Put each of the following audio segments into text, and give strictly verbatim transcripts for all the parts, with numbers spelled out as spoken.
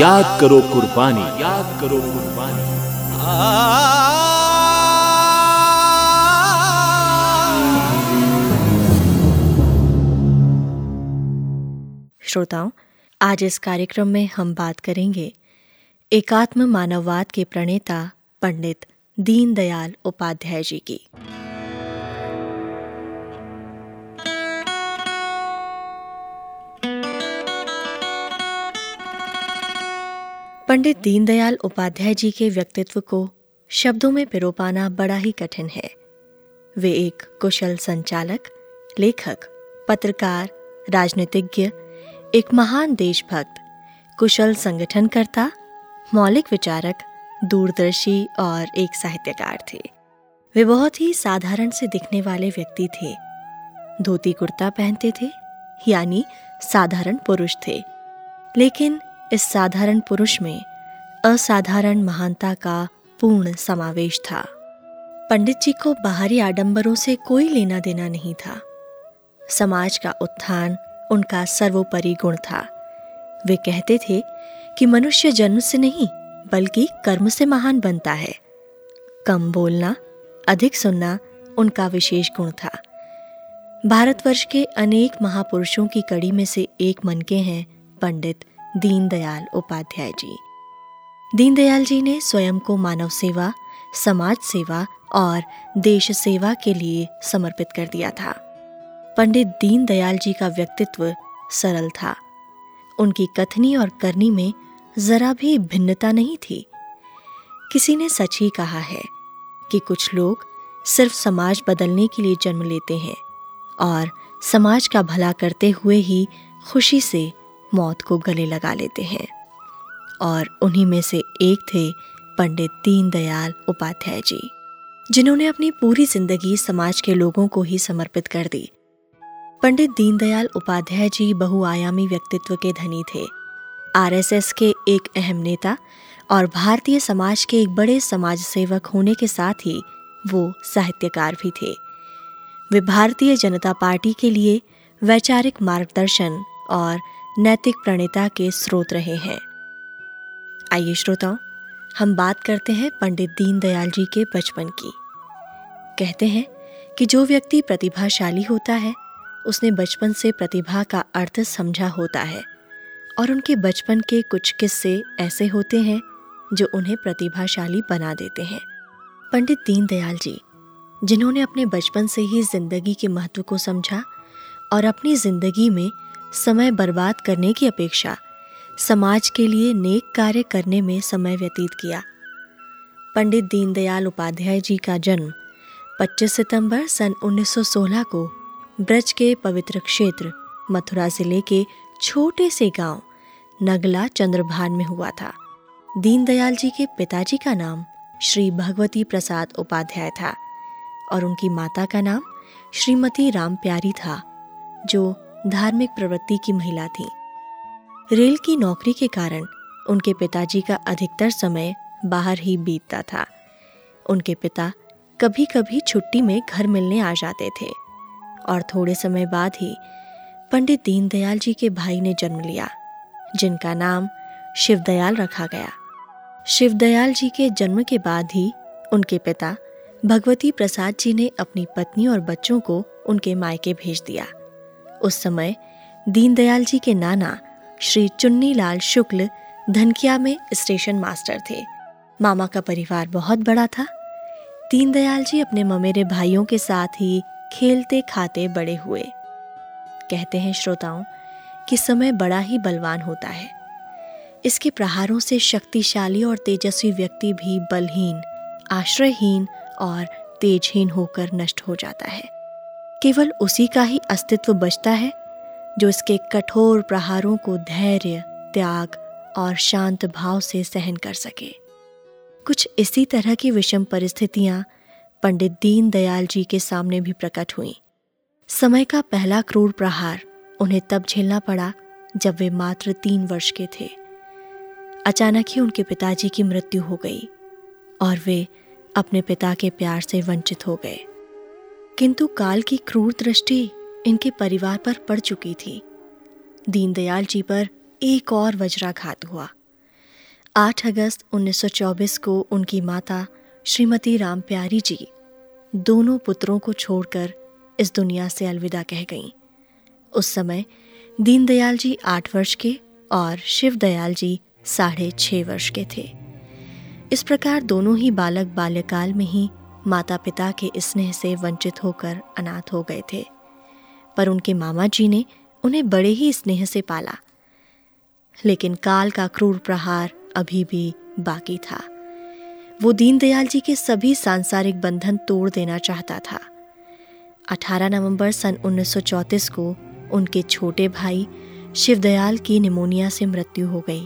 याद करो कुर्बानी, याद करो कुर्बानी। श्रोताओं, आज इस कार्यक्रम में हम बात करेंगे एकात्म मानववाद के प्रणेता पंडित दीन दयाल उपाध्याय जी की। पंडित दीनदयाल उपाध्याय जी के व्यक्तित्व को शब्दों में पिरो पाना बड़ा ही कठिन है। वे एक कुशल संचालक, लेखक, पत्रकार, राजनीतिज्ञ, एक महान देशभक्त, कुशल संगठनकर्ता, मौलिक विचारक, दूरदर्शी और एक साहित्यकार थे। वे बहुत ही साधारण से दिखने वाले व्यक्ति थे। धोती कुर्ता पहनते थे, यानी साधारण पुरुष थे। लेकिन इस साधारण पुरुष में असाधारण महानता का पूर्ण समावेश था। पंडित जी को बाहरी आडंबरों से कोई लेना देना नहीं था। समाज का उत्थान उनका सर्वोपरि गुण था। वे कहते थे कि मनुष्य जन्म से नहीं बल्कि कर्म से महान बनता है। कम बोलना, अधिक सुनना उनका विशेष गुण था। भारतवर्ष के अनेक महापुरुषों की कड़ी में से एक मनके हैं पंडित दीनदयाल उपाध्याय जी। दीनदयाल जी ने स्वयं को मानव सेवा, समाज सेवा और देश सेवा के लिए समर्पित कर दिया था। पंडित दीनदयाल जी का व्यक्तित्व सरल था। उनकी कथनी और करनी में जरा भी भिन्नता नहीं थी। किसी ने सच ही कहा है कि कुछ लोग सिर्फ समाज बदलने के लिए जन्म लेते हैं और समाज का भला करते हुए ही खुशी से मौत को गले लगा लेते हैं, और उन्हीं में से एक थे पंडित दीनदयाल उपाध्याय जी, जिन्होंने अपनी पूरी जिंदगी समाज के लोगों को ही समर्पित कर दी। पंडित दीनदयाल उपाध्याय जी बहुआयामी व्यक्तित्व के धनी थे। आरएसएस के एक अहम नेता और भारतीय समाज के एक बड़े समाज सेवक होने के साथ ही वो साहित्यकार भी थे। वे भारतीय जनता पार्टी के लिए वैचारिक मार्गदर्शन और नैतिक प्रणेता के स्रोत रहे हैं। आइए श्रोताओं, हम बात करते हैं पंडित दीनदयाल जी के बचपन की। कहते हैं कि जो व्यक्ति प्रतिभाशाली होता है उसने बचपन से प्रतिभा का अर्थ समझा होता है, और उनके बचपन के कुछ किस्से ऐसे होते हैं जो उन्हें प्रतिभाशाली बना देते हैं। पंडित दीनदयाल जी, जिन्होंने अपने बचपन से ही जिंदगी के महत्व को समझा और अपनी जिंदगी में समय बर्बाद करने की अपेक्षा समाज के लिए नेक कार्य करने में समय व्यतीत किया। पंडित दीनदयाल उपाध्याय जी का जन्म पच्चीस सितंबर सन उन्नीस सौ सोलह को ब्रज के पवित्र क्षेत्र मथुरा जिले के छोटे से गांव नगला चंद्रभान में हुआ था। दीनदयाल जी के पिताजी का नाम श्री भगवती प्रसाद उपाध्याय था और उनकी माता का नाम श्रीमती रामप्यारी था, जो धार्मिक प्रवृत्ति की महिला थी। रेल की नौकरी के कारण उनके पिताजी का अधिकतर समय बाहर ही बीतता था। उनके पिता कभी कभी छुट्टी में घर मिलने आ जाते थे, और थोड़े समय बाद ही पंडित दीनदयाल जी के भाई ने जन्म लिया, जिनका नाम शिवदयाल रखा गया। शिवदयाल जी के जन्म के बाद ही उनके पिता भगवती प्रसाद जी ने अपनी पत्नी और बच्चों को उनके मायके भेज दिया। उस समय दीनदयाल जी के नाना श्री चुन्नी लाल शुक्ल धनकिया में स्टेशन मास्टर थे। मामा का परिवार बहुत बड़ा था। दीनदयाल जी अपने ममेरे भाइयों के साथ ही खेलते खाते बड़े हुए। कहते हैं श्रोताओं कि समय बड़ा ही बलवान होता है। इसके प्रहारों से शक्तिशाली और तेजस्वी व्यक्ति भी बलहीन, आश्रयहीन और तेजहीन होकर नष्ट हो जाता है। केवल उसी का ही अस्तित्व बचता है जो इसके कठोर प्रहारों को धैर्य, त्याग और शांत भाव से सहन कर सके। कुछ इसी तरह की विषम परिस्थितियां पंडित दीनदयाल जी के सामने भी प्रकट हुईं। समय का पहला क्रूर प्रहार उन्हें तब झेलना पड़ा जब वे मात्र तीन वर्ष के थे। अचानक ही उनके पिताजी की मृत्यु हो गई और वे अपने पिता के प्यार से वंचित हो गए। किंतु काल की क्रूर दृष्टि इनके परिवार पर पड़ चुकी थी। दीनदयाल जी पर एक और वज्राघात हुआ। आठ अगस्त उन्नीस सौ चौबीस को उनकी माता श्रीमती रामप्यारी जी दोनों पुत्रों को छोड़कर इस दुनिया से अलविदा कह गईं। उस समय दीनदयाल जी आठ वर्ष के और शिवदयाल जी साढ़े छः वर्ष के थे। इस प्रकार दोनों ही बालक बाल्यकाल में ही माता पिता के स्नेह से वंचित होकर अनाथ हो गए थे, पर उनके मामा जी ने उन्हें बड़े ही स्नेह से पाला। लेकिन काल का क्रूर प्रहार अभी भी बाकी था। वो दीनदयाल जी के सभी सांसारिक बंधन तोड़ देना चाहता था। अठारह नवंबर सन उन्नीस सौ चौंतीस को उनके छोटे भाई शिवदयाल की निमोनिया से मृत्यु हो गई।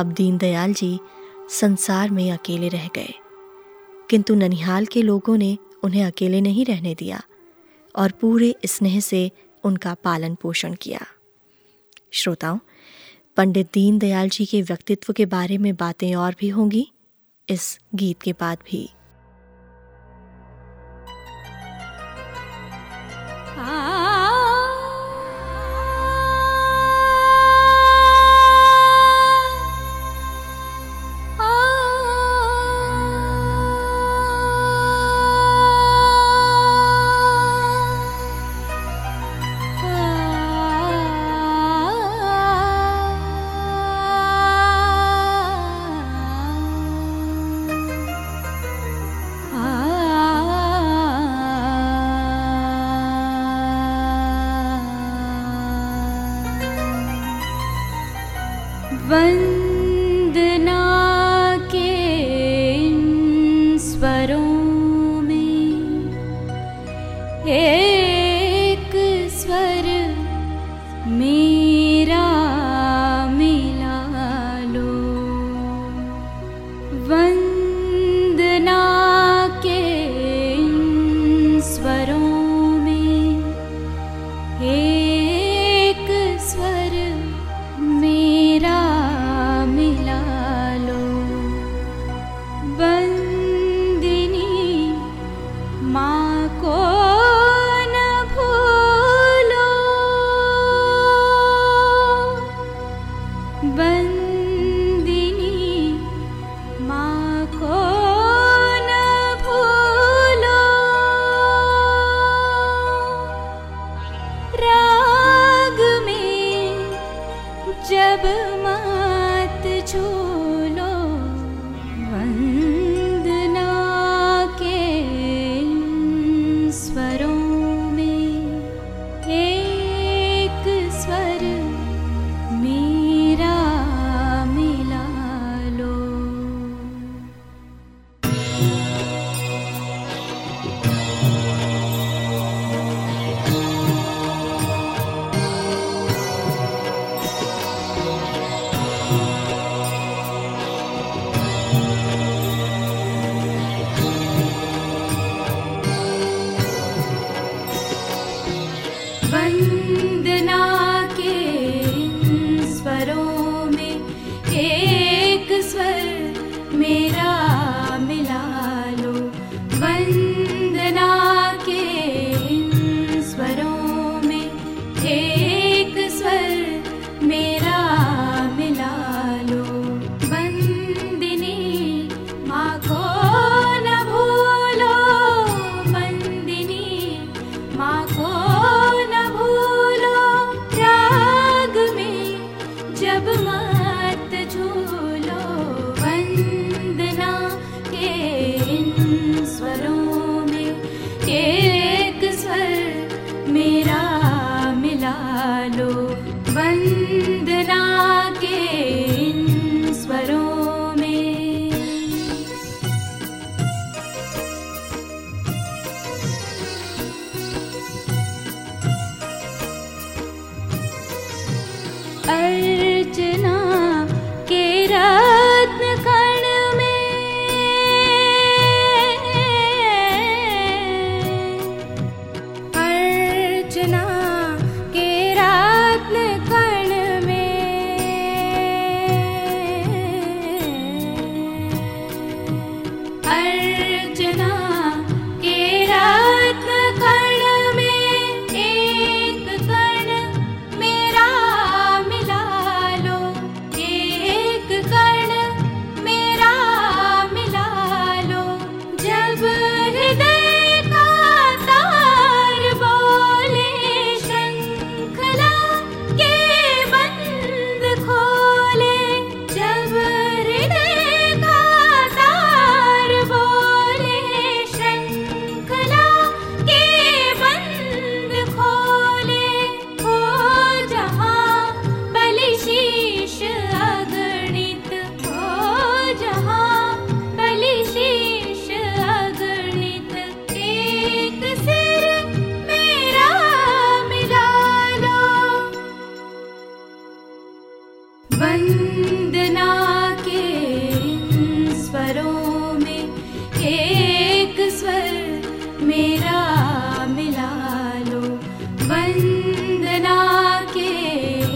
अब दीनदयाल जी संसार में अकेले रह गए, किंतु ननिहाल के लोगों ने उन्हें अकेले नहीं रहने दिया और पूरे स्नेह से उनका पालन पोषण किया। श्रोताओं, पंडित दीनदयाल जी के व्यक्तित्व के बारे में बातें और भी होंगी इस गीत के बाद भी। वंदना के इन स्वरों में एक स्वर मेरा मिला लो, वंदना के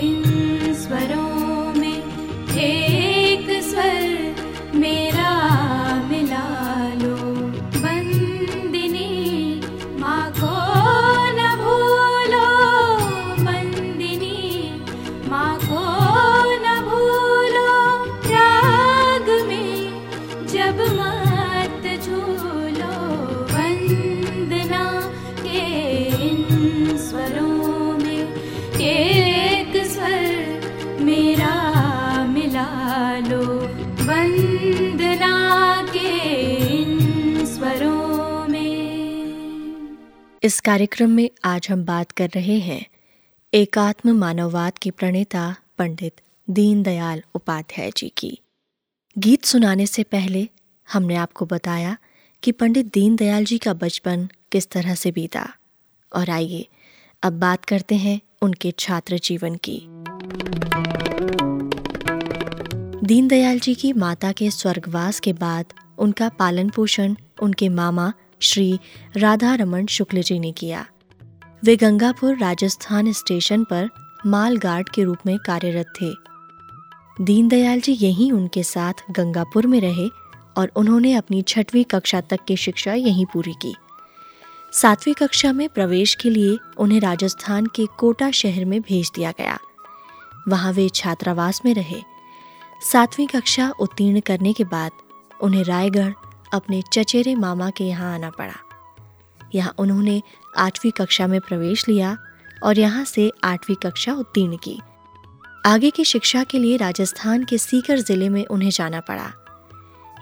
इन स्वरों में एक स्वर मेरा मिला लो, वंदिनी माँ को न भूलो, वंदिनी माँ को न भूलो, राग में जब मत झूलो, वंदना के इन स्वरों में एक स्वर मेरा मिला लो, वंदना के इन स्वरों में। इस कार्यक्रम में आज हम बात कर रहे हैं एकात्म मानववाद के प्रणेता पंडित दीन दयाल उपाध्याय जी की। गीत सुनाने से पहले हमने आपको बताया कि पंडित दीन दयाल जी का बचपन किस तरह से बीता, और आइए अब बात करते हैं उनके छात्र जीवन की। दीनदयाल जी की माता के स्वर्गवास के बाद उनका पालन पोषण उनके मामा श्री राधारमण शुक्ल जी ने किया। वे गंगापुर राजस्थान स्टेशन पर माल गार्ड के रूप में कार्यरत थे। दीनदयाल जी यहीं उनके साथ गंगापुर में रहे और उन्होंने अपनी छठवीं कक्षा तक की शिक्षा यहीं पूरी की। सातवीं कक्षा में प्रवेश के लिए उन्हें राजस्थान के कोटा शहर में भेज दिया गया। वहाँ वे छात्रावास में रहे। सातवीं कक्षा उत्तीर्ण करने के बाद उन्हें रायगढ़ अपने चचेरे मामा के यहाँ आना पड़ा। यहाँ उन्होंने आठवीं कक्षा में प्रवेश लिया और यहाँ से आठवीं कक्षा उत्तीर्ण की। आगे की शिक्षा के लिए राजस्थान के सीकर जिले में उन्हें जाना पड़ा।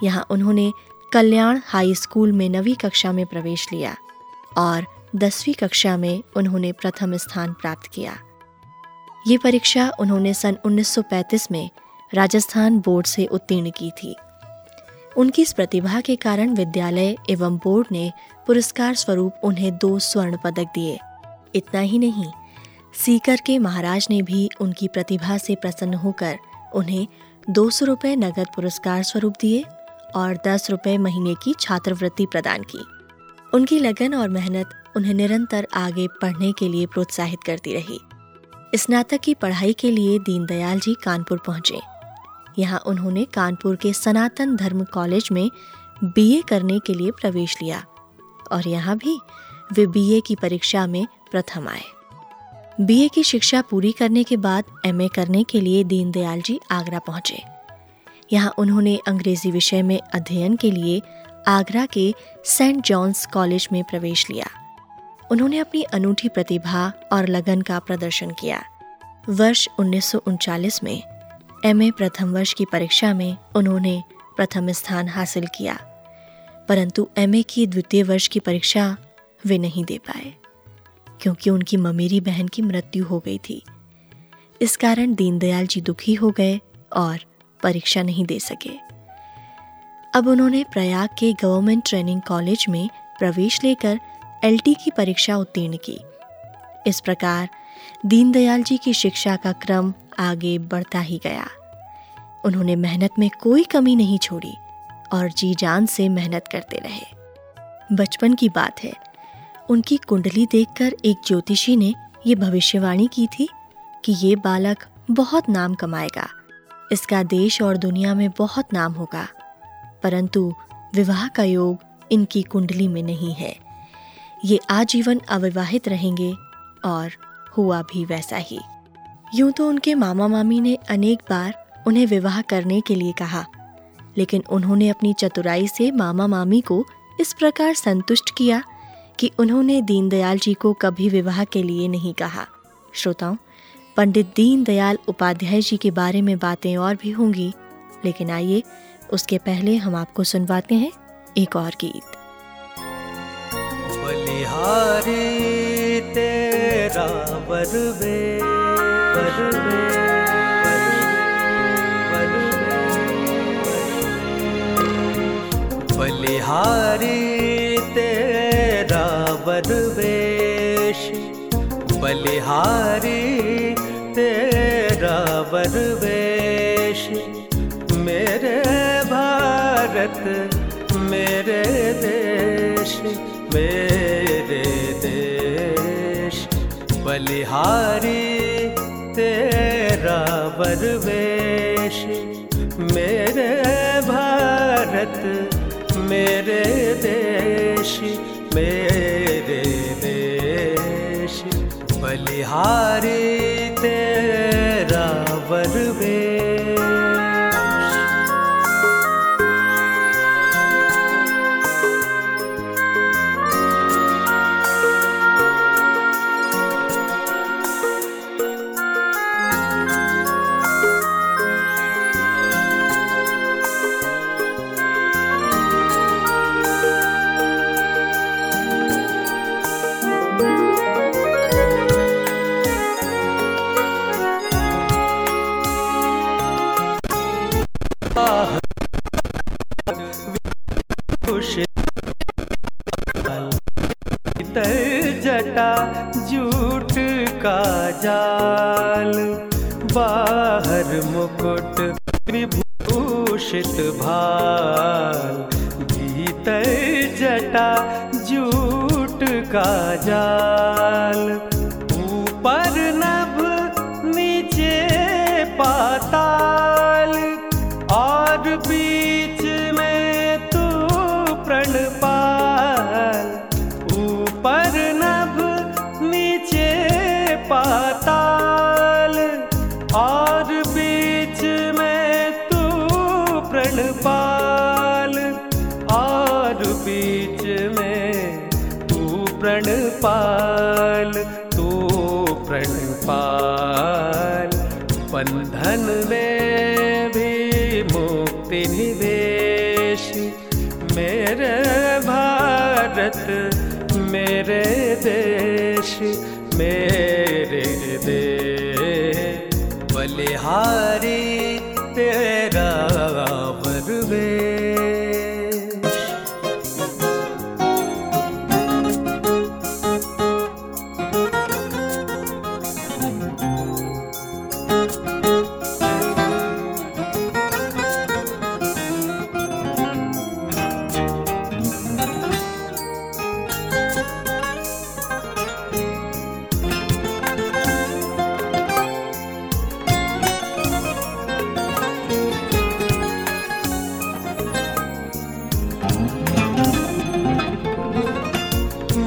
यहाँ उन्होंने कल्याण हाईस्कूल में नवीं कक्षा में प्रवेश लिया और दसवीं कक्षा में उन्होंने प्रथम स्थान प्राप्त किया। ये परीक्षा उन्होंने सन उन्नीस सौ पैंतीस में राजस्थान बोर्ड से उत्तीर्ण की थी। उनकी इस प्रतिभा के कारण विद्यालय एवं बोर्ड ने पुरस्कार स्वरूप उन्हें दो स्वर्ण पदक दिए। इतना ही नहीं, सीकर के महाराज ने भी उनकी प्रतिभा से प्रसन्न होकर उन्हें दो सौ रुपये नगद पुरस्कार स्वरूप दिए और दस रुपये महीने की छात्रवृत्ति प्रदान की। उनकी लगन और मेहनत उन्हें निरंतर आगे पढ़ने के लिए प्रोत्साहित करती रही। स्नातक की पढ़ाई के लिए दीनदयाल जी कानपुर पहुंचे। यहाँ उन्होंने कानपुर के सनातन धर्म कॉलेज में बीए करने के लिए प्रवेश लिया और यहाँ भी वे बीए की परीक्षा में प्रथम आए। बीए की शिक्षा पूरी करने के बाद एमए करने के लिए दीनदयाल जी आगरा पहुँचे। यहाँ उन्होंने अंग्रेजी विषय में अध्ययन के लिए आगरा के सेंट जॉन्स कॉलेज में प्रवेश लिया। उन्होंने अपनी अनूठी प्रतिभा और लगन का प्रदर्शन किया। वर्ष उन्नीस सौ उनचालीस में एमए प्रथम वर्ष की परीक्षा में उन्होंने प्रथम स्थान हासिल किया, परंतु एमए की द्वितीय वर्ष की परीक्षा वे नहीं दे पाए क्योंकि उनकी ममेरी बहन की मृत्यु हो गई थी। इस कारण दीनदयाल जी दुखी हो गए और परीक्षा नहीं दे सके। अब उन्होंने प्रयाग के गवर्नमेंट ट्रेनिंग कॉलेज में प्रवेश लेकर एलटी की परीक्षा उत्तीर्ण की। इस प्रकार दीनदयाल जी की शिक्षा का क्रम आगे बढ़ता ही गया। उन्होंने मेहनत में कोई कमी नहीं छोड़ी और जी जान से मेहनत करते रहे। बचपन की बात है, उनकी कुंडली देखकर एक ज्योतिषी ने ये भविष्यवाणी की थी कि ये बालक बहुत नाम कमाएगा, इसका देश और दुनिया में बहुत नाम होगा, परंतु विवाह का योग इनकी कुंडली में नहीं है, ये आजीवन अविवाहित रहेंगे, और हुआ भी वैसा ही। यूं तो उनके मामा मामी ने अनेक बार उन्हें विवाह करने के लिए कहा, लेकिन उन्होंने अपनी चतुराई से मामा मामी को इस प्रकार संतुष्ट किया कि उन्होंने दीनदयाल जी को कभी विवाह के लिए नहीं कहा। श्रोताओं, पंडित दीनदयाल उपाध्याय जी के बारे में बातें और भी होंगी, लेकिन आइए उसके पहले हम आपको सुनवाते हैं एक और गीत। बलिहारी तेरा बरबे बरबे बरबे बलिहारी तेरा बरवेश, बलिहारी तेरा बरवे देश मेरे भारत मेरे देश मेरे देश बलिहारी तेरा परवेश मेरे भारत मेरे देश मेरे देश बलिहारी तेरा परवेश। झूठ का जाल बाहर मुकुट विभूषित भाल भीतर जटा झूठ का जाल ऊपर नभ नीचे पाताल और बीच में तू प्रणपाल ऊपर पाताल और बीच में तू प्रणपाल और बीच में तू प्रणपाल तू प्रणपाल बंधन में भी मुक्ति निवेश मेरे भारत मेरे देश मेरे दे बलिहारी तेरा परवेश।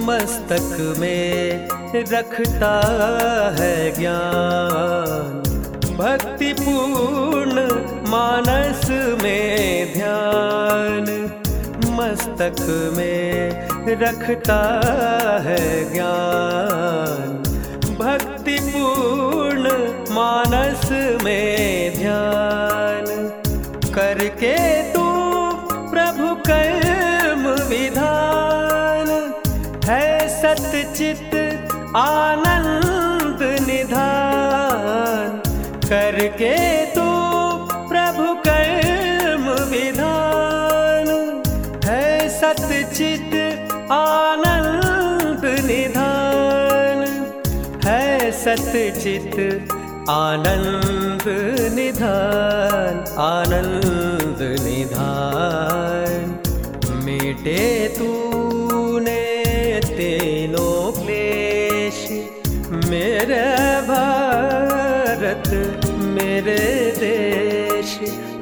मस्तक में रखता है ज्ञान भक्तिपूर्ण मानस में ध्यान मस्तक में रखता है ज्ञान भक्तिपूर्ण मानस में ध्यान करके तू प्रभु कर्म विधान है सतचित आनंद निधान करके तू प्रभु कर्म विधान है सतचित आनंद निधान है सतचित आनंद निधान आनंद निधान मिटे तू तीनों क्लेश मेरे भारत मेरे देश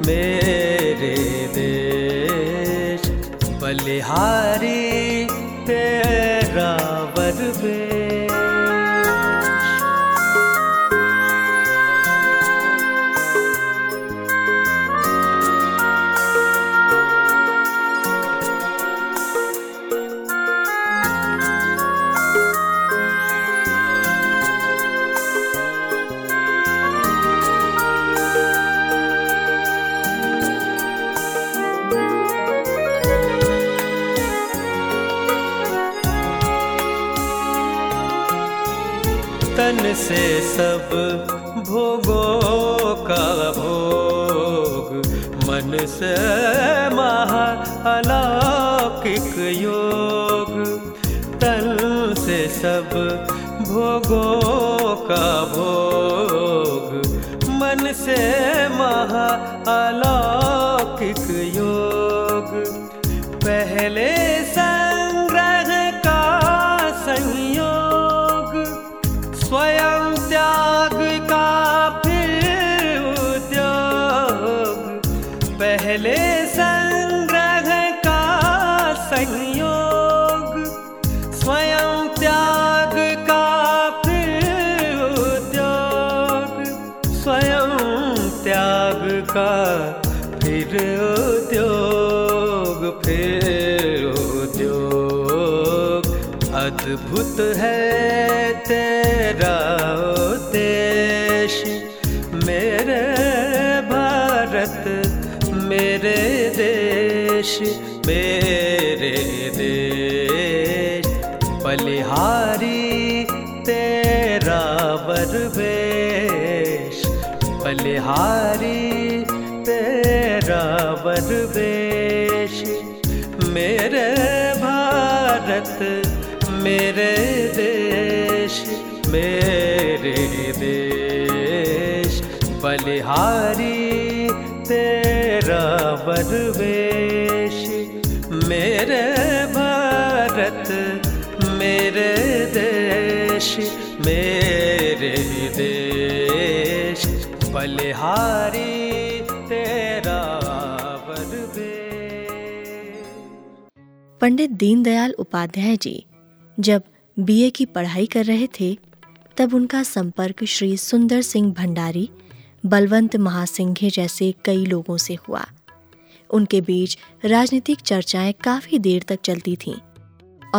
मेरे देश बलिहारी तेरा परवेश। तन से सब भोगों का भोग मन से महा अलौकिक योग तन से सब भोगों का भोग मन से महा अलौकिक योग। पहले संग्रह का संयोग, स्वयं त्याग का फिर उद्योग। पहले संग्रह का संयोग, स्वयं त्याग का फिर उद्योग। स्वयं त्याग का फिर उद्योग, फिर अद्भुत है तेरा देश। मेरे भारत मेरे देश, मेरे देश बलिहारी तेरा बरवेश। बलिहारी तेरा बरवेश, मेरे भारत मेरे देश, मेरे देश बलिहारी तेरा बरवेश। मेरे भारत मेरे देश, मेरे देश बलिहारी तेरा बरवेश। पंडित दीनदयाल उपाध्याय जी जब बीए की पढ़ाई कर रहे थे तब उनका संपर्क श्री सुंदर सिंह भंडारी, बलवंत महासिंह जैसे कई लोगों से हुआ। उनके बीच राजनीतिक चर्चाएं काफ़ी देर तक चलती थीं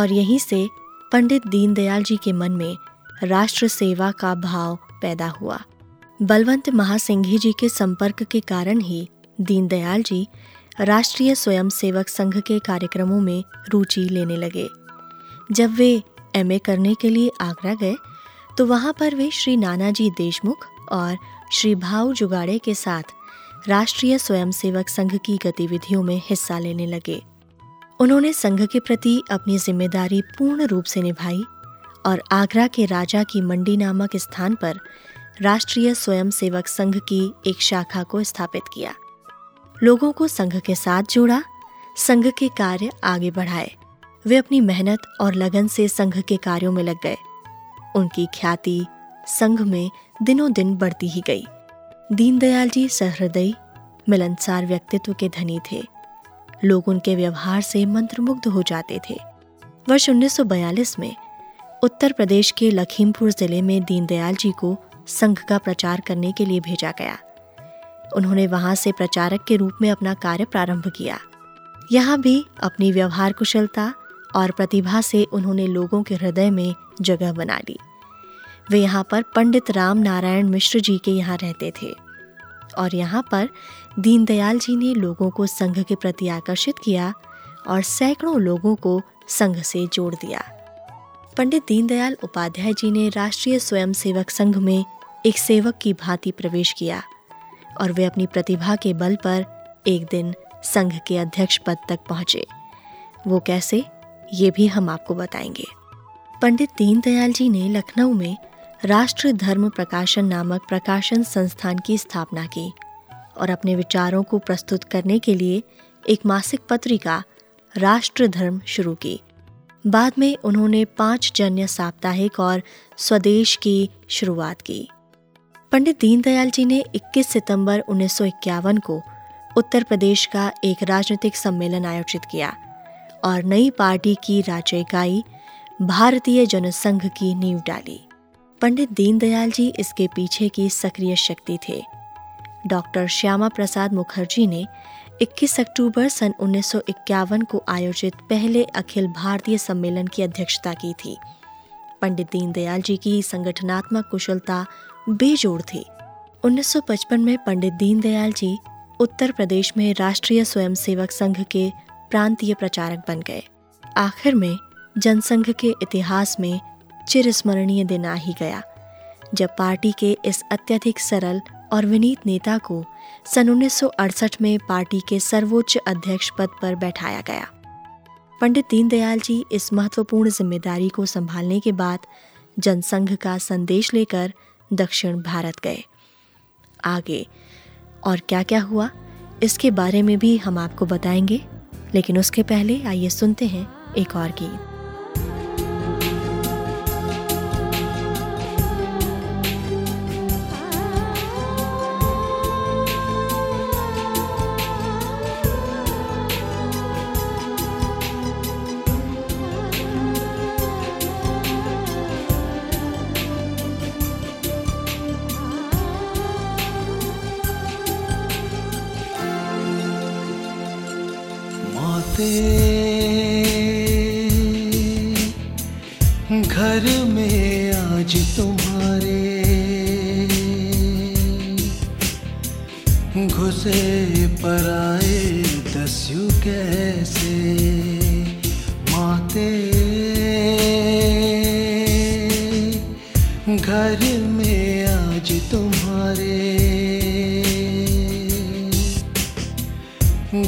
और यहीं से पंडित दीनदयाल जी के मन में राष्ट्र सेवा का भाव पैदा हुआ। बलवंत महासिंह जी के संपर्क के कारण ही दीनदयाल जी राष्ट्रीय स्वयंसेवक संघ के कार्यक्रमों में रुचि लेने लगे। जब वे एमए करने के लिए आगरा गए तो वहाँ पर वे श्री नानाजी देशमुख और श्री भाऊ जुगाड़े के साथ राष्ट्रीय स्वयंसेवक संघ की गतिविधियों में हिस्सा लेने लगे। उन्होंने संघ के प्रति अपनी जिम्मेदारी पूर्ण रूप से निभाई और आगरा के राजा की मंडी नामक स्थान पर राष्ट्रीय स्वयंसेवक संघ की एक शाखा को स्थापित किया। लोगों को संघ के साथ जोड़ा, संघ के कार्य आगे बढ़ाए। वे अपनी मेहनत और लगन से संघ के कार्यों में लग गए। उनकी ख्याति संघ में दिनों दिन बढ़ती ही गई। दीनदयाल जी सहृदयी, मिलनसार व्यक्तित्व के धनी थे। लोग उनके व्यवहार से मंत्रमुग्ध हो जाते थे। वर्ष उन्नीस सौ बयालीस में उत्तर प्रदेश के लखीमपुर जिले में दीनदयाल जी को संघ का प्रचार करने के लिए भेजा गया। उन्होंने वहां से प्रचारक के रूप में अपना कार्य प्रारंभ किया। यहाँ भी अपनी व्यवहार कुशलता और प्रतिभा से उन्होंने लोगों के हृदय में जगह बना ली। वे यहाँ पर पंडित राम नारायण मिश्र जी के यहाँ रहते थे और यहाँ पर दीनदयाल जी ने लोगों को संघ के प्रति आकर्षित किया और सैकड़ों लोगों को संघ से जोड़ दिया। पंडित दीनदयाल उपाध्याय जी ने राष्ट्रीय स्वयंसेवक संघ में एक सेवक की भांति प्रवेश किया और वे अपनी प्रतिभा के बल पर एक दिन संघ के अध्यक्ष पद तक पहुंचे। वो कैसे, ये भी हम आपको बताएंगे। पंडित दीनदयाल जी ने लखनऊ में राष्ट्र धर्म प्रकाशन नामक प्रकाशन संस्थान की स्थापना की और अपने विचारों को प्रस्तुत करने के लिए एक मासिक पत्रिका राष्ट्र धर्म शुरू की। बाद में उन्होंने पांचजन्य साप्ताहिक और स्वदेश की शुरुआत की। पंडित दीनदयाल जी ने इक्कीस सितंबर उन्नीस सौ इक्यावन को उत्तर प्रदेश का एक राजनीतिक सम्मेलन आयोजित किया और नई पार्टी की राज्य इकाई भारतीय जनसंघ की नींव डाली। पंडित दीनदयाल जी इसके पीछे की सक्रिय शक्ति थे। डॉक्टर श्यामा प्रसाद मुखर्जी ने इक्कीस अक्टूबर सन उन्नीस सौ इक्यावन को आयोजित पहले अखिल भारतीय सम्मेलन की अध्यक्षता की थी। पंडित दीनदयाल जी की संगठनात्मक कुशलता बेजोड़ थी। उन्नीस सौ पचपन में पंडित दीनदयाल जी उत्तर प्रदेश में राष्ट्रीय स्वयंसेवक संघ के प्रांतीय प्रचारक बन गए। आखिर में जनसंघ के इतिहास में चिरस्मरणीय दिन आ ही गया जब पार्टी के इस अत्यधिक सरल और विनीत नेता को सन उन्नीस सौ अड़सठ में पार्टी के सर्वोच्च अध्यक्ष पद पर बैठाया गया। पंडित दीनदयाल जी इस महत्वपूर्ण जिम्मेदारी को संभालने के बाद जनसंघ का संदेश लेकर दक्षिण भारत गए। आगे और क्या क्या हुआ इसके बारे में भी हम आपको बताएंगे, लेकिन उसके पहले आइए सुनते हैं एक और गीत। घर में आज तुम्हारे घुसे पर आए दस्यु कैसे माते, घर में आज तुम्हारे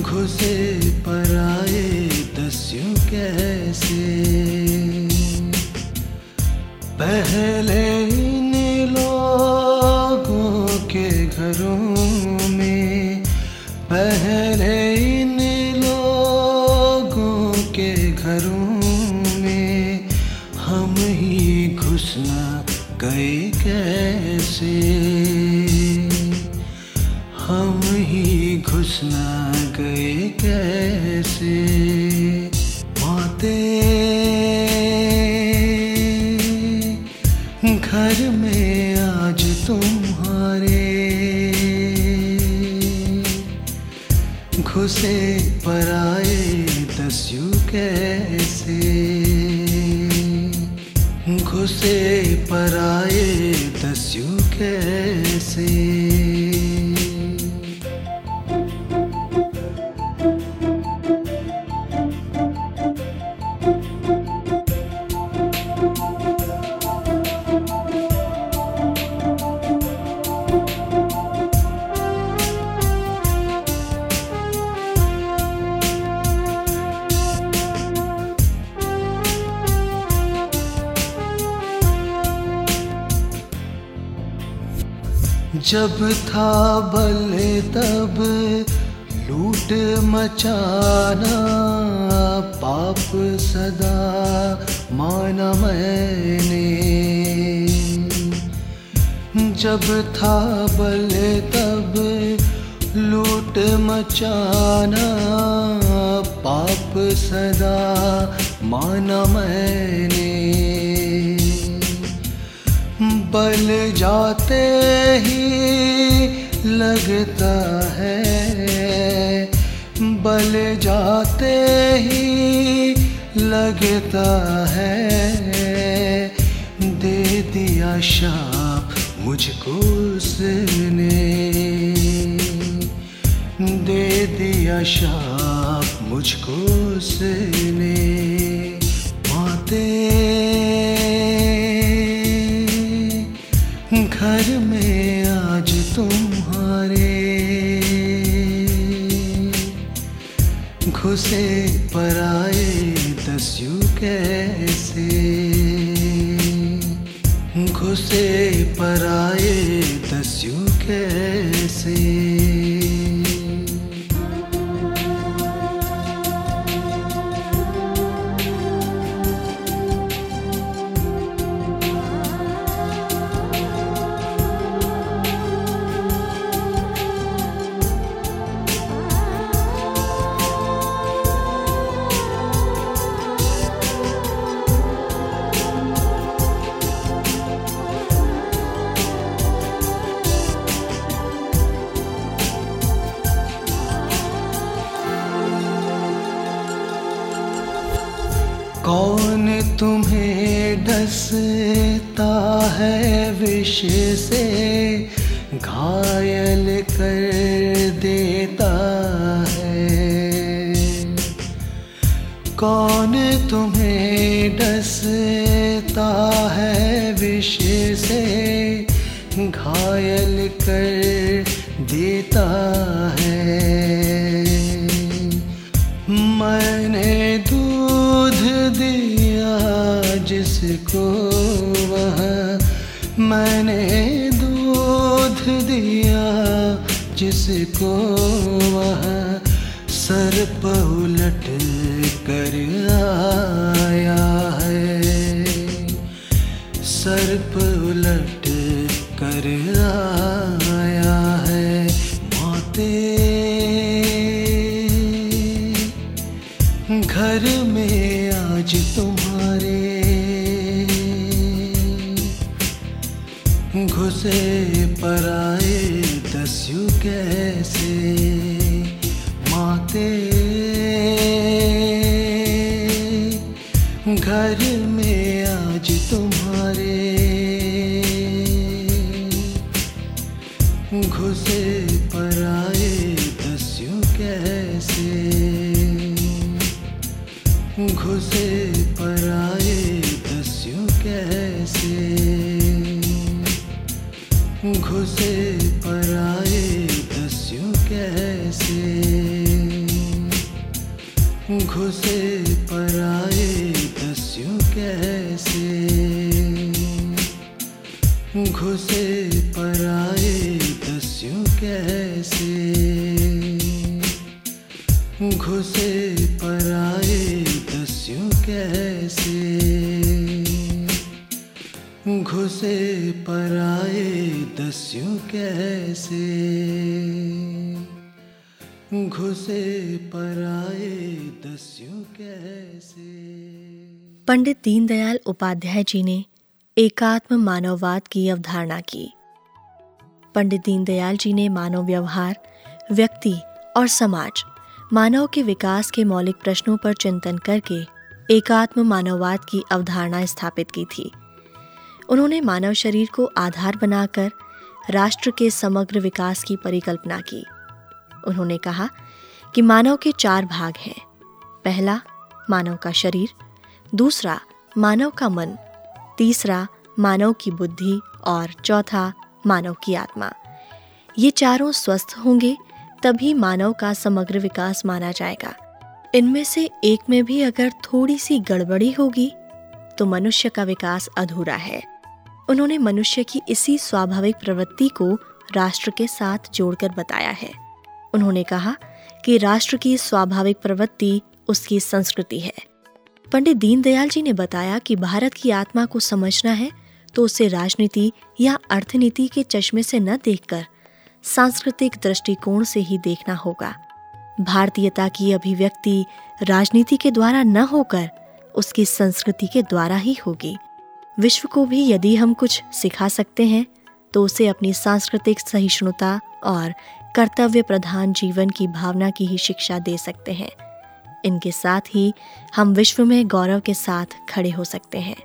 घुसे पर आए दस्यु कैसे। पहले इन लोगों के घरों में, पहले इन लोगों के घरों में हम ही घुसना गए कैसे, हम ही घुसना गए कैसे। घर में आज तुम्हारे घुसे पर आए दस्यु कैसे, घुसे पर आए दस्यु कैसे। जब था बल तब लूट मचाना, पाप सदा माना मैंने। जब था बल तब लूट मचाना, पाप सदा माना मैंने। बल जाते ही लगता है, बल जाते ही लगता है, दे दिया शाप मुझको उसने, दे दिया शाप मुझको उसने। घर में आज तुम्हारे घुसे पर आए दस्यु कैसे, घुसे पर आए दस्यु कैसे। तुम्हें डसता है विष से, घायल कर देता है। कौन तुम्हें डसता है विष से, घायल कर देता है। मैंने दूध दी जिसको वह, मैंने दूध दिया जिसको वहाँ सर पहुलट कर आया है, सर पहुलट कर आया है। मौतें घर में आज तुम्हारे घुसे पर आए दस्यु कैसे। मौतें घर में आज तुम्हारे घुसे पर आए दस्यु कैसे, घुसे पर आए दस्यु कैसे, घुसे पर आए दस्यु कैसे, घुसे पर आए दस्यु कैसे, घुसे पर आए दस्यु कैसे, घुसे पर आए दस्यु कैसे, घुसे पर आए दस्यु कैसे, घुसे पर आए दस्यु कैसे। पंडित दीनदयाल उपाध्याय जी ने एकात्म मानववाद की अवधारणा की। पंडित दीनदयाल जी ने मानव व्यवहार, व्यक्ति और समाज, मानव के विकास के मौलिक प्रश्नों पर चिंतन करके एकात्म मानववाद की अवधारणा स्थापित की थी। उन्होंने मानव शरीर को आधार बनाकर राष्ट्र के समग्र विकास की परिकल्पना की। उन्होंने कहा कि मानव के चार भाग हैं। पहला मानव का शरीर, दूसरा मानव का मन, तीसरा मानव की बुद्धि और चौथा मानव की आत्मा। ये चारों स्वस्थ होंगे तभी मानव का समग्र विकास माना जाएगा। इनमें से एक में भी अगर थोड़ी सी गड़बड़ी होगी तो मनुष्य का विकास अधूरा है। उन्होंने मनुष्य की इसी स्वाभाविक प्रवृत्ति को राष्ट्र के साथ जोड़कर बताया है। उन्होंने कहा कि राष्ट्र की स्वाभाविक प्रवृत्ति उसकी संस्कृति है। पंडित दीनदयाल जी ने बताया कि भारत की आत्मा को समझना है तो उसे राजनीति या अर्थनीति के चश्मे से न देखकर सांस्कृतिक दृष्टिकोण से ही देखना होगा। भारतीयता की अभिव्यक्ति राजनीति के द्वारा न होकर उसकी संस्कृति के द्वारा ही होगी। विश्व को भी यदि हम कुछ सिखा सकते हैं तो उसे अपनी सांस्कृतिक सहिष्णुता और कर्तव्य प्रधान जीवन की भावना की ही शिक्षा दे सकते हैं। इनके साथ ही हम विश्व में गौरव के साथ खड़े हो सकते हैं।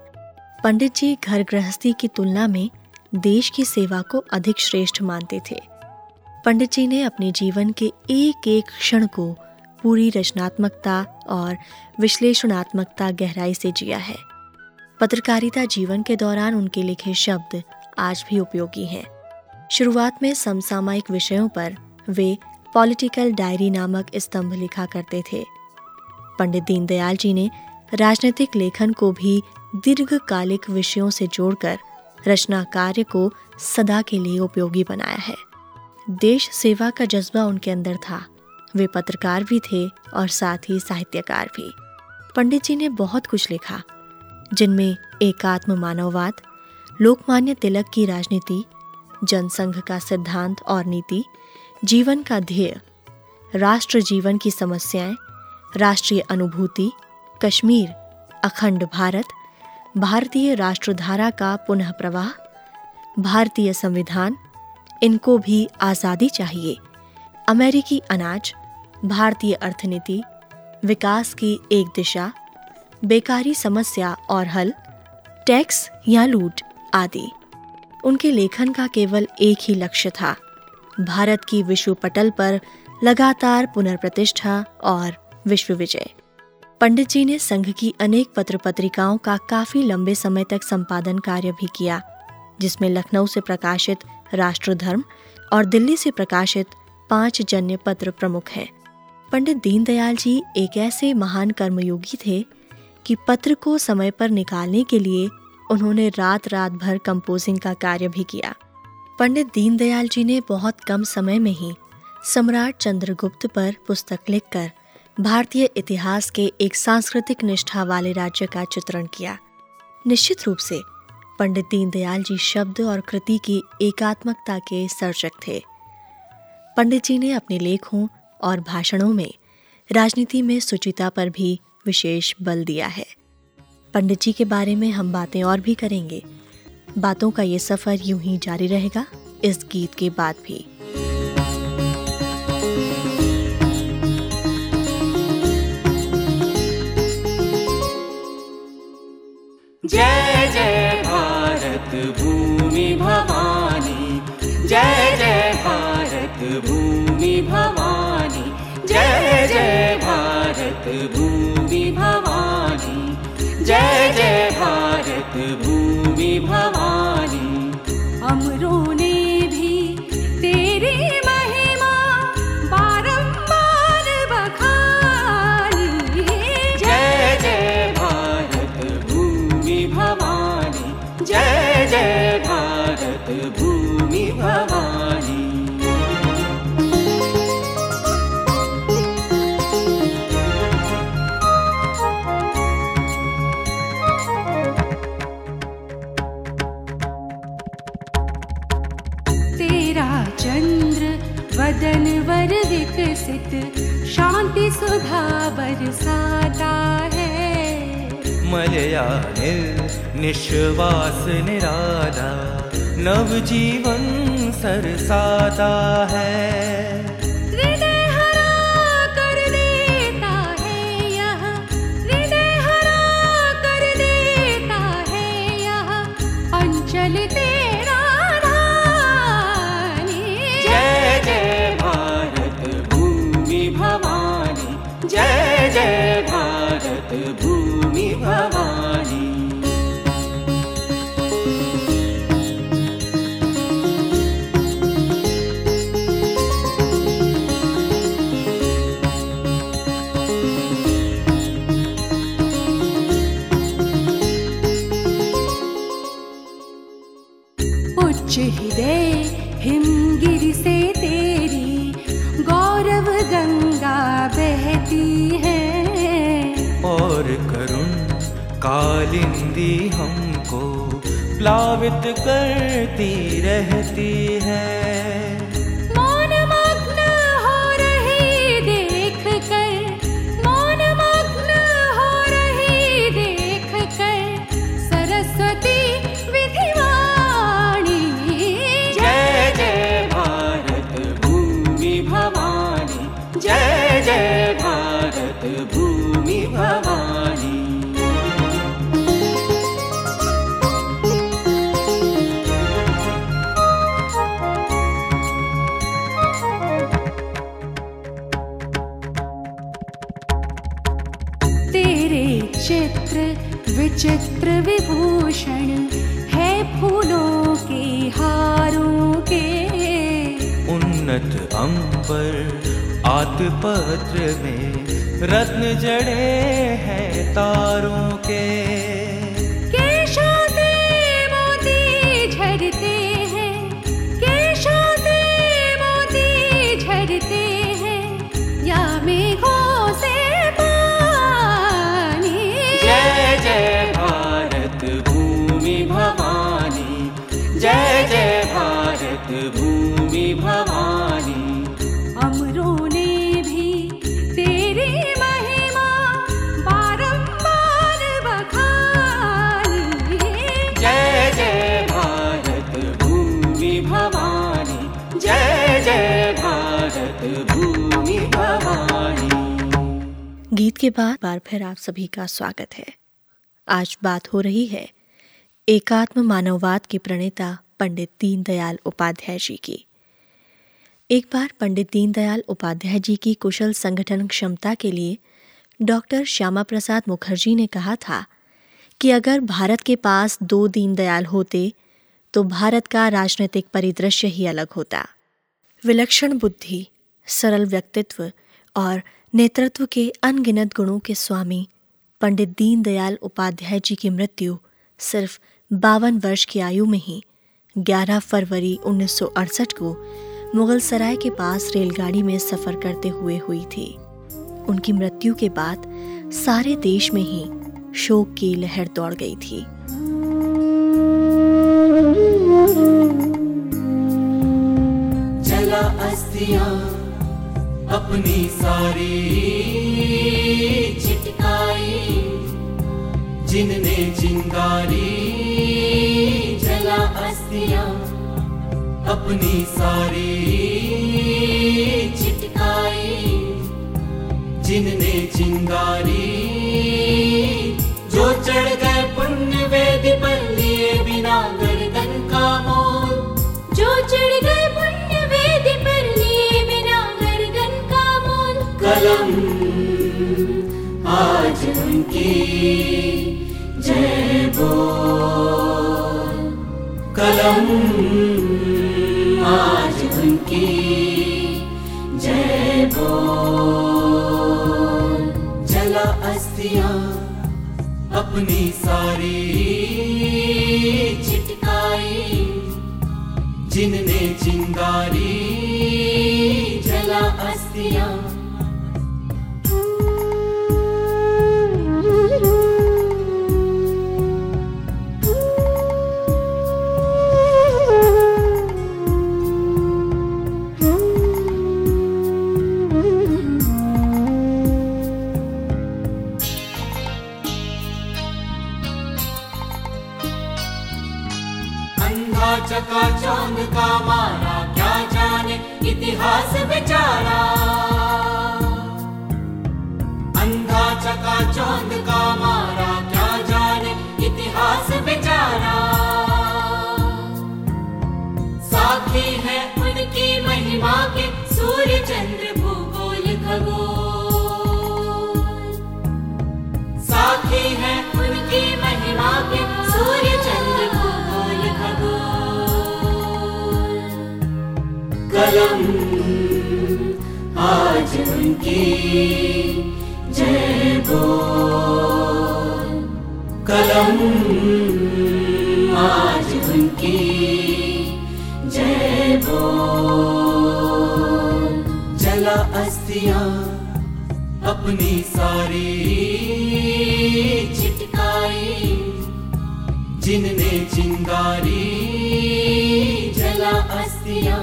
पंडित जी घर गृहस्थी की तुलना में देश की सेवा को अधिक श्रेष्ठ मानते थे। पंडित जी ने अपने जीवन के एक एक क्षण को पूरी रचनात्मकता और विश्लेषणात्मकता गहराई से जिया है। पत्रकारिता जीवन के दौरान उनके लिखे शब्द आज भी उपयोगी हैं। शुरुआत में समसामयिक विषयों पर वे पॉलिटिकल डायरी नामक स्तंभ लिखा करते थे। पंडित दीनदयाल जी ने राजनीतिक लेखन को भी दीर्घकालिक विषयों से जोड़कर रचना कार्य को सदा के लिए उपयोगी बनाया है। देश सेवा का जज्बा उनके अंदर था। वे पत्रकार भी थे और साथ ही साहित्यकार भी। पंडित जी ने बहुत कुछ लिखा, जिनमें एकात्म मानववाद, लोकमान्य तिलक की राजनीति, जनसंघ का सिद्धांत और नीति, जीवन का ध्येय, राष्ट्र जीवन की समस्याएं, राष्ट्रीय अनुभूति, कश्मीर, अखंड भारत, भारतीय राष्ट्रधारा का पुनः प्रवाह, भारतीय संविधान, इनको भी आज़ादी चाहिए, अमेरिकी अनाज, भारतीय अर्थनीति, विकास की एक दिशा, बेकारी समस्या और हल, टैक्स या लूट आदि। उनके लेखन का केवल एक ही लक्ष्य था, भारत की विश्व पटल पर लगातार पुनर्प्रतिष्ठा और विश्व विजय। पंडित जी ने संघ की अनेक पत्र पत्रिकाओं का काफी लंबे समय तक संपादन कार्य भी किया, जिसमें लखनऊ से प्रकाशित राष्ट्र धर्म और दिल्ली से प्रकाशित पांचजन्य पत्र प्रमुख हैं। पंडित दीनदयाल जी एक ऐसे महान कर्मयोगी थे कि पत्र को समय पर निकालने के लिए उन्होंने रात रात भर कंपोजिंग का कार्य भी किया। पंडित दीनदयाल जी ने बहुत कम समय में ही सम्राट चंद्रगुप्त पर पुस्तक लिखकर भारतीय इतिहास के एक सांस्कृतिक निष्ठा वाले राज्य का चित्रण किया। निश्चित रूप से पंडित दीनदयाल जी शब्द और कृति की एकात्मकता के सर्जक थे। पंडित जी ने अपने लेखों और भाषणों में राजनीति में सुचिता पर भी विशेष बल दिया है। पंडित जी के बारे में हम बातें और भी करेंगे। बातों का ये सफर यूं ही जारी रहेगा इस गीत के बाद भी। जय जय भारत भूमि भवानी, जय जय भारत भूमि भवानी, जय जय भारत भूमि भवानी, जय जय भारत भूमि भवानी। अमरों ने भी तेरी महिमा बारंबार बखानी, जय जय भारत भूमि भवानी, जय जय भारत भूमि भवानी। वदन वर विकसित शांति सुधा बरसाता है, मलया निश्वास निराला नव जीवन सरसाता है। हृदय हरा कर देता है यह, हृदय हरा कर देता है यह अंचल तेरा। जय जय भारत भूमि भवानी। उच्च हृदय हिमगिरि से तेरी गौरव गंगा बहती है, और करुण कालिंदी हमको प्लावित करती रहती है। मौन मग्न हो रही देख कर, मौन मग्न हो रही देख कर सरस्वती विधिवाणी। जय जय भारत भूमि भवानी, जय जय भूमि भवानी। तेरे चित्र विचित्र विभूषण है फूलों के हारों के, उन्नत अंबर आत्मपत्र में रत्न जड़े हैं तारों के, केशों से मोती झरते हैं, केशों से मोती झरते हैं या मेघों से पानी। जय जय भारत भूमि भवानी, जय जय भारत भूमि भवानी। अमरों गीत के बाद बार फिर आप सभी का स्वागत है। आज बात हो रही है एकात्म मानववाद के प्रणेता पंडित दीनदयाल उपाध्याय जी की। एक बार पंडित दीनदयाल उपाध्याय जी की कुशल संगठन क्षमता के लिए डॉक्टर श्यामा प्रसाद मुखर्जी ने कहा था कि अगर भारत के पास दो दीनदयाल होते तो भारत का राजनीतिक परिदृश्य ही अलग होता। विलक्षण बुद्धि, सरल व्यक्तित्व और नेतृत्व के अनगिनत गुणों के स्वामी पंडित दीनदयाल उपाध्याय जी की मृत्यु सिर्फ बावन वर्ष की आयु में ही ग्यारह फरवरी उन्नीस सौ अड़सठ को मुगल सराय के पास रेलगाड़ी में सफर करते हुए हुई थी। उनकी मृत्यु के बाद सारे देश में ही शोक की लहर दौड़ गई थी। जला अस्थियां अपनी सारी छिटकाई, जिनने चिंगारी जला अस्थियां अपनी सारी छिटकाई, जिनने चिंगारी जो चढ़ गए पुण्य वेद पर लिए बिना गर्दन का मोल, जो चढ़ गए पुण्य वेद पर लिए बिना गर्दन का मोल। कलम आज उनकी जय बोल, कलम आज उनकी जय बोल। जला अस्थियां अपनी सारी छिटकाई, जिनने चिंगारी जला अस्थियां। चकाचौंध का मारा क्या जाने इतिहास बेचारा, अंधा चकाचौंध का मारा क्या जाने इतिहास बेचारा। साथी है उनकी महिमा के सूर्य चंद्र भूगोल खगोल, साथी है उनकी महिमा के सूर्य चंद्र भूगोल खगोल। कलम आज उनकी जय बोल, कलम आज उनकी जय बोल। जला अस्थियां अपनी सारी छिटकाई, जिनने चिंगारी जला अस्थियां।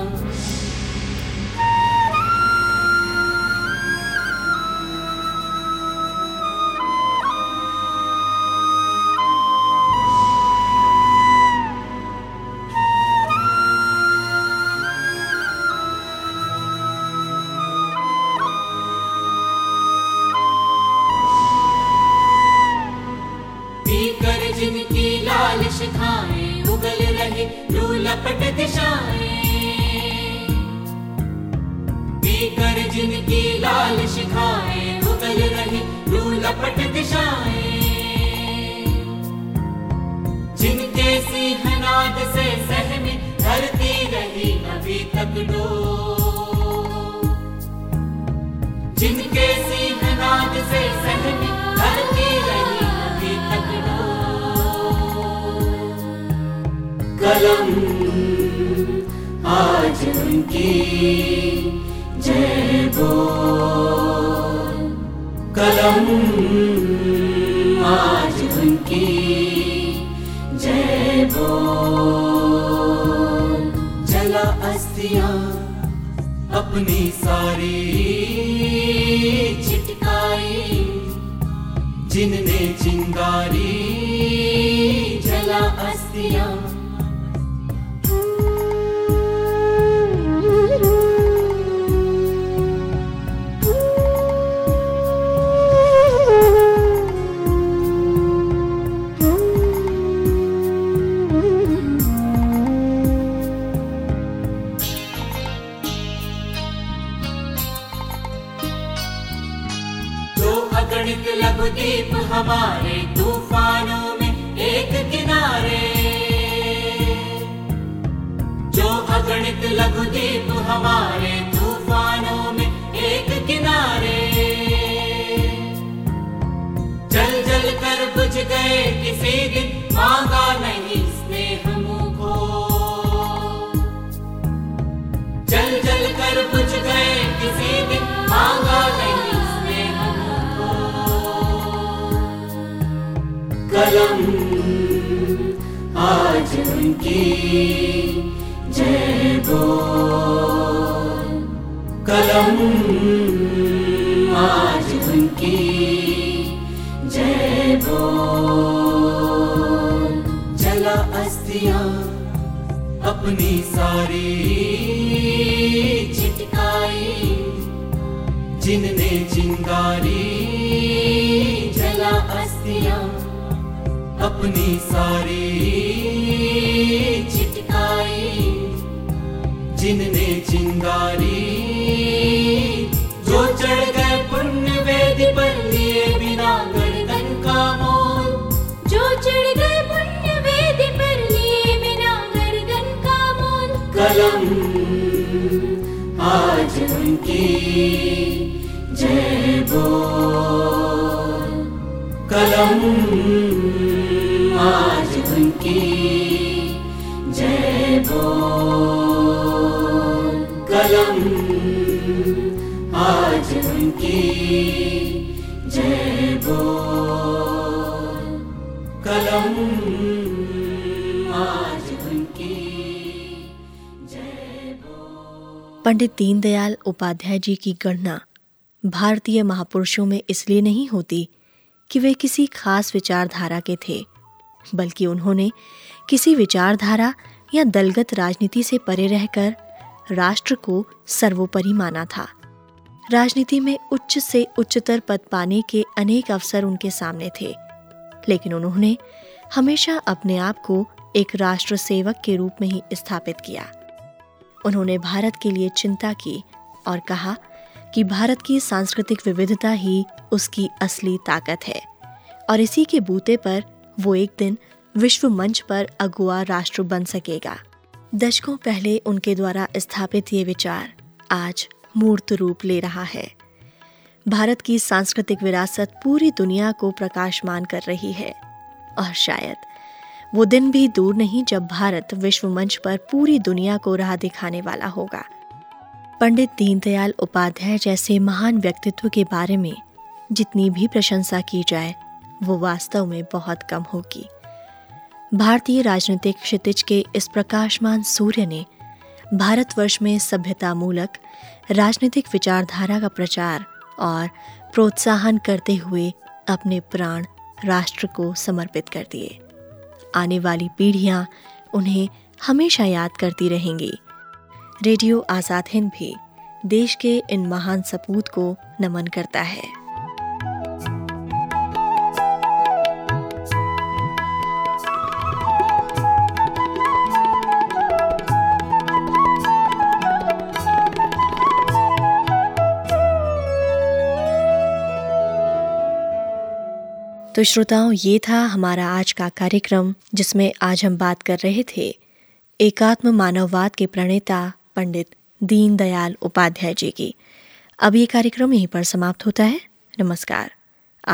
पीकर जिनकी लाल शिखाएं उगल रही लपट दिशाएं, जिनके सिंहनाद से सहमी धरती रही अभी तक डोर, जिनके सिंहनाद से सहमी धरती रही अभी तक डोर। कलम आज उनकी जय बोल, कलम आज उनकी जय बोल। जला अस्थियां अपनी सारी छिटकाई, जिनने चिंगारी जला अस्थियां। दीप हमारे तूफानों में एक किनारे, जो अगणित लघु दीप हमारे तूफानों में एक किनारे। जल जल कर बुझ गए किसी दिन, मांगा नहीं स्नेह मुखो, जल कलम आज उनकी जय बोल, कलम आज उनकी जय बोल। जला अस्थियां अपनी सारी चिटकाई, जिनने चिंगारी जला अस्थियां अपनी सारी चिटकाई, जिनने चिंगारी। जो चढ़ गए पुण्य वेदी पर लिए बिना गर्दन का मोल, जो चढ़ गए पुण्य वेदी पर लिए बिना गर्दन का मोल, कलम आज उनकी जय बोल, कलम आज उनकी जय बोल, कलम आज उनकी जय बोल, कलम आज उनकी जय बोल। पंडित दीनदयाल उपाध्याय जी की गणना भारतीय महापुरुषों में इसलिए नहीं होती कि वे किसी खास विचारधारा के थे, बल्कि उन्होंने किसी विचारधारा या दलगत राजनीति से परे रहकर राष्ट्र को सर्वोपरि माना था। राजनीति में उच्च से उच्चतर पद पाने के अनेक अवसर उनके सामने थे, लेकिन उन्होंने हमेशा अपने आप को एक राष्ट्र सेवक के रूप में ही स्थापित किया। उन्होंने भारत के लिए चिंता की और कहा कि भारत की सांस्कृतिक विविधता ही उसकी असली ताकत है, और इसी के बूते पर वो एक दिन विश्व मंच पर अगुआ राष्ट्र बन सकेगा। दशकों पहले उनके द्वारा स्थापित ये विचार आज मूर्त रूप ले रहा है। भारत की सांस्कृतिक विरासत पूरी दुनिया को प्रकाशमान कर रही है, और शायद वो दिन भी दूर नहीं जब भारत विश्व मंच पर पूरी दुनिया को राह दिखाने वाला होगा। पंडित दीनदयाल उपाध्याय जैसे महान व्यक्तित्व के बारे में जितनी भी प्रशंसा की जाए वो वास्तव में बहुत कम होगी। भारतीय राजनीतिक क्षितिज के इस प्रकाशमान सूर्य ने भारतवर्ष में सभ्यता मूलक राजनीतिक विचारधारा का प्रचार और प्रोत्साहन करते हुए अपने प्राण राष्ट्र को समर्पित कर दिए। आने वाली पीढ़ियां उन्हें हमेशा याद करती रहेंगी। रेडियो आजाद हिंद भी देश के इन महान सपूत को नमन करता है। तो श्रोताओं, ये था हमारा आज का कार्यक्रम, जिसमें आज हम बात कर रहे थे एकात्म मानववाद के प्रणेता पंडित दीनदयाल उपाध्याय जी की। अब ये कार्यक्रम यहीं पर समाप्त होता है। नमस्कार।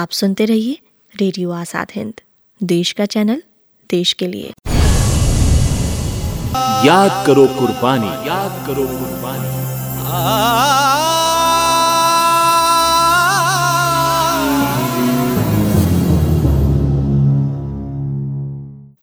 आप सुनते रहिए रेडियो आजाद हिंद, देश का चैनल, देश के लिए। याद करो कुर्बानी, याद करो कुर्बानी।